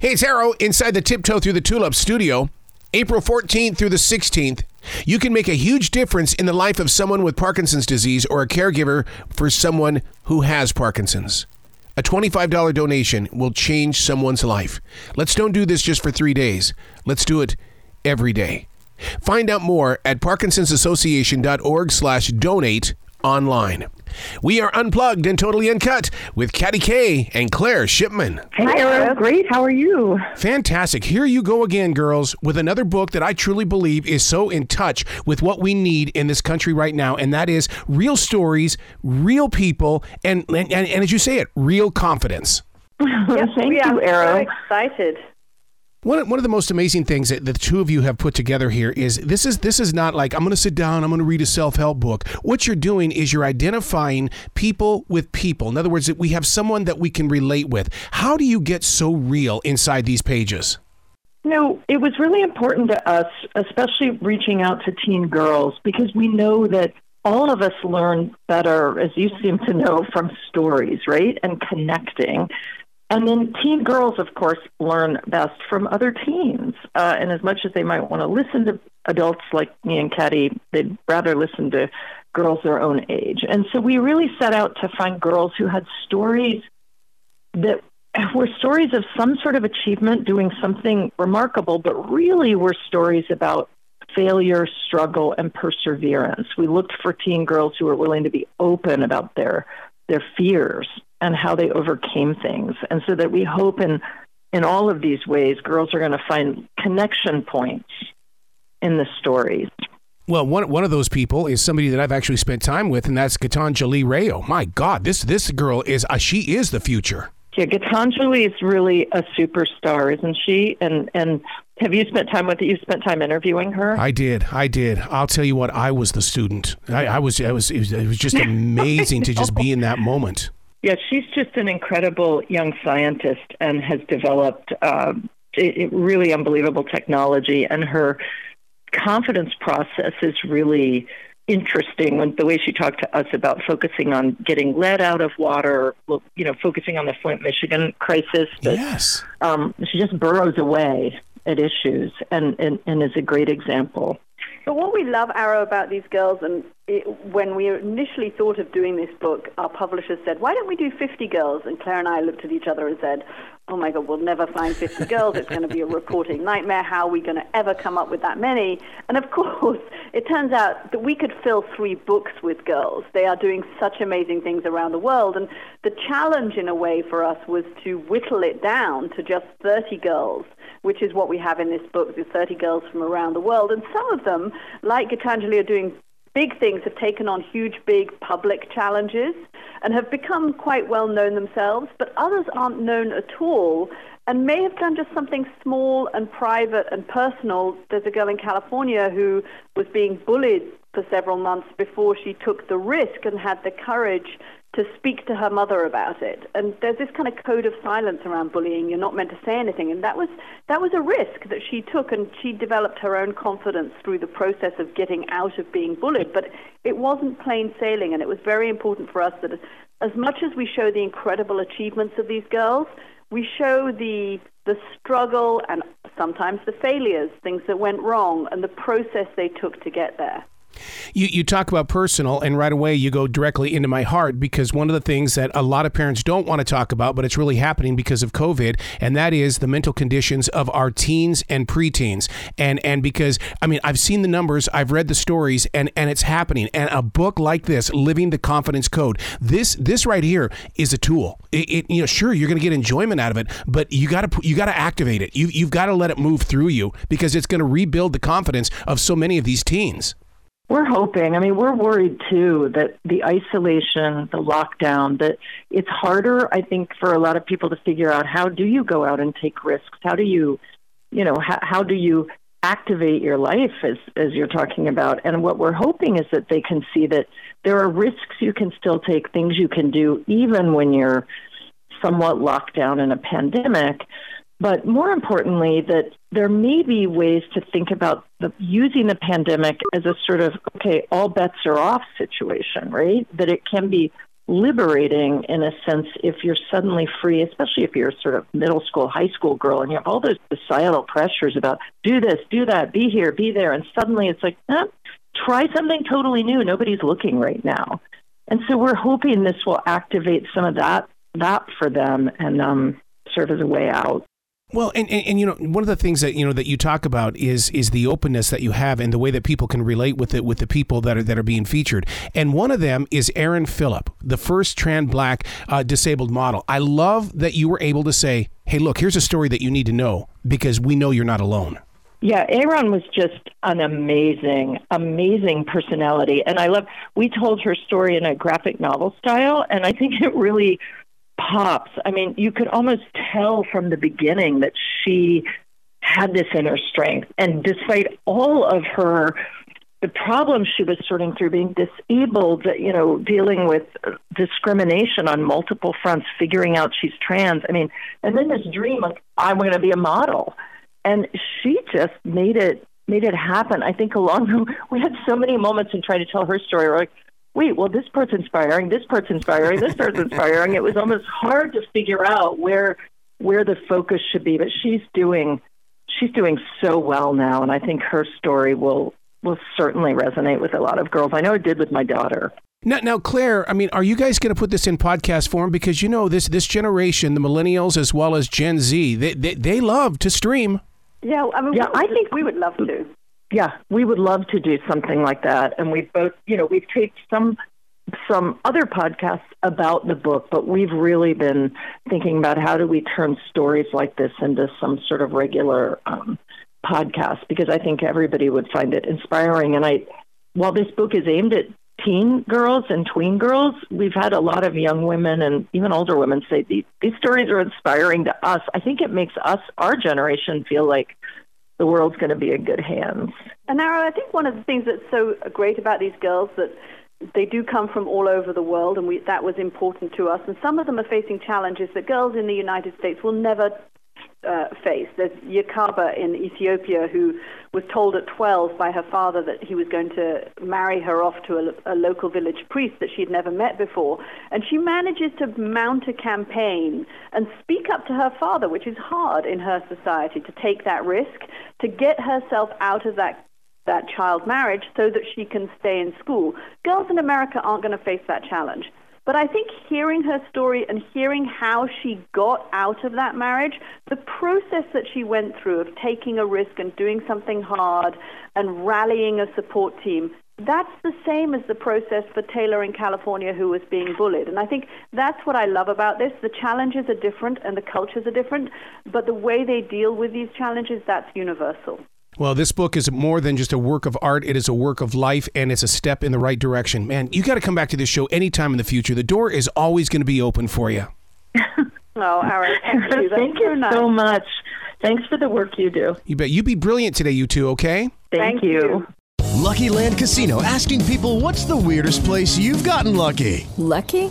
Hey, it's Arrow inside the Tiptoe Through the Tulips studio. April 14th through the 16th, you can make a huge difference in the life of someone with Parkinson's disease or a caregiver for someone who has Parkinson's. A $25 donation will change someone's life. Let's don't do this just for 3 days. Let's do it every day. Find out more at parkinsonsassociation.org/donate online. We are unplugged and totally uncut with Katty Kay and Claire Shipman. Hey, Aaron. Great. How are you? Fantastic. Here you go again, girls, with another book that I truly believe is so in touch with what we need in this country right now, and that is real stories, real people, and as you say it, real confidence. Yes, thank you, Aaron. I'm excited. One of the most amazing things that the two of you have put together here is this is not like I'm going to sit down, I'm going to read a self-help book. What you're doing is you're identifying people with people. In other words, that we have someone that we can relate with. How do you get so real inside these pages? No, it was really important to us, especially reaching out to teen girls, because we know that all of us learn better, as you seem to know, from stories, right? And connecting. And then teen girls, of course, learn best from other teens. And as much as they might want to listen to adults like me and Katty, they'd rather listen to girls their own age. And so we really set out to find girls who had stories that were stories of some sort of achievement, doing something remarkable, but really were stories about failure, struggle, and perseverance. We looked for teen girls who were willing to be open about their fears and how they overcame things. And so that we hope in all of these ways, girls are going to find connection points in the stories. Well, one of those people is somebody that I've actually spent time with, and that's Gitanjali Rao. My God, this girl is the future. Yeah, Gitanjali is really a superstar, isn't she? And have you spent time with her? You spent time interviewing her? I did. I'll tell you what, I was the student. It was just amazing to just be in that moment. Yeah, she's just an incredible young scientist and has developed really unbelievable technology. And her confidence process is really interesting. When the way she talked to us about focusing on getting lead out of water, focusing on the Flint, Michigan crisis. But, yes. She just burrows away at issues and is a great example. But what we love, Arrow, about these girls, and when we initially thought of doing this book, our publisher said, why don't we do 50 girls? And Claire and I looked at each other and said, oh, my God, we'll never find 50 girls. It's going to be a reporting nightmare. How are we going to ever come up with that many? And, of course, it turns out that we could fill 3 books with girls. They are doing such amazing things around the world. And the challenge, in a way, for us was to whittle it down to just 30 girls, which is what we have in this book, the 30 girls from around the world. And some of them, like Gitanjali, are doing big things, have taken on huge, big public challenges and have become quite well known themselves, but others aren't known at all and may have done just something small and private and personal. There's a girl in California who was being bullied for several months before she took the risk and had the courage to speak to her mother about it. And there's this kind of code of silence around bullying. You're not meant to say anything. And that was a risk that she took, and she developed her own confidence through the process of getting out of being bullied. But it wasn't plain sailing, and it was very important for us that as much as we show the incredible achievements of these girls, we show the struggle and sometimes the failures, things that went wrong, and the process they took to get there. You talk about personal, and right away you go directly into my heart, because one of the things that a lot of parents don't want to talk about, but it's really happening because of COVID, and that is the mental conditions of our teens and preteens. And because, I mean, I've seen the numbers, I've read the stories, and it's happening. And a book like this, Living the Confidence Code, this right here is a tool. Sure, you're going to get enjoyment out of it, but you got to activate it. You've got to let it move through you, because it's going to rebuild the confidence of so many of these teens. We're hoping. I mean, we're worried, too, that the isolation, the lockdown, that it's harder, I think, for a lot of people to figure out how do you go out and take risks? How do you, you know, how do you activate your life as you're talking about? And what we're hoping is that they can see that there are risks you can still take, things you can do, even when you're somewhat locked down in a pandemic. But more importantly, that there may be ways to think about using the pandemic as a sort of, okay, all bets are off situation, right? That it can be liberating in a sense if you're suddenly free, especially if you're sort of middle school, high school girl, and you have all those societal pressures about do this, do that, be here, be there. And suddenly it's like, try something totally new. Nobody's looking right now. And so we're hoping this will activate some of that for them and serve as a way out. Well, and you know, one of the things that, you know, that you talk about is the openness that you have and the way that people can relate with it, with the people that are being featured. And one of them is Aaron Phillip, the first trans black disabled model. I love that you were able to say, hey, look, here's a story that you need to know because we know you're not alone. Yeah, Aaron was just an amazing, amazing personality. And we told her story in a graphic novel style, and I think it really pops. I mean, you could almost tell from the beginning that she had this inner strength. And despite all of the problems she was sorting through, being disabled, you know, dealing with discrimination on multiple fronts, figuring out she's trans. I mean, and then this dream of, I'm going to be a model. And she just made it happen. I think along the way, we had so many moments in trying to tell her story. We're like, wait, well, this part's inspiring, this part's inspiring, this part's inspiring. It was almost hard to figure out where the focus should be, but she's doing so well now, and I think her story will certainly resonate with a lot of girls. I know it did with my daughter. Now, Claire, I mean, are you guys going to put this in podcast form? Because, you know, this generation, the millennials as well as Gen Z, they love to stream. Yeah, I mean, yeah, I think we would love to. Yeah, we would love to do something like that. And we've both, you know, we've taped some other podcasts about the book, but we've really been thinking about how do we turn stories like this into some sort of regular podcast, because I think everybody would find it inspiring. And while this book is aimed at teen girls and tween girls, we've had a lot of young women and even older women say these stories are inspiring to us. I think it makes us, our generation, feel like the world's going to be in good hands. And Nara, I think one of the things that's so great about these girls that they do come from all over the world, and that was important to us. And some of them are facing challenges that girls in the United States will never face. There's Yakaba in Ethiopia, who was told at 12 by her father that he was going to marry her off to a local village priest that she'd never met before. And she manages to mount a campaign and speak up to her father, which is hard in her society, to take that risk, to get herself out of that child marriage so that she can stay in school. Girls in America aren't going to face that challenge. But I think hearing her story and hearing how she got out of that marriage, the process that she went through of taking a risk and doing something hard and rallying a support team, that's the same as the process for Taylor in California, who was being bullied. And I think that's what I love about this. The challenges are different and the cultures are different, but the way they deal with these challenges, that's universal. Well, this book is more than just a work of art. It is a work of life, and it's a step in the right direction. Man, you got to come back to this show anytime in the future. The door is always going to be open for you. Oh, Aaron, thank you. Thank you so much. Thanks for the work you do. You bet. You be brilliant today, you two, okay? Thank you. Lucky Land Casino, asking people, what's the weirdest place you've gotten lucky? Lucky?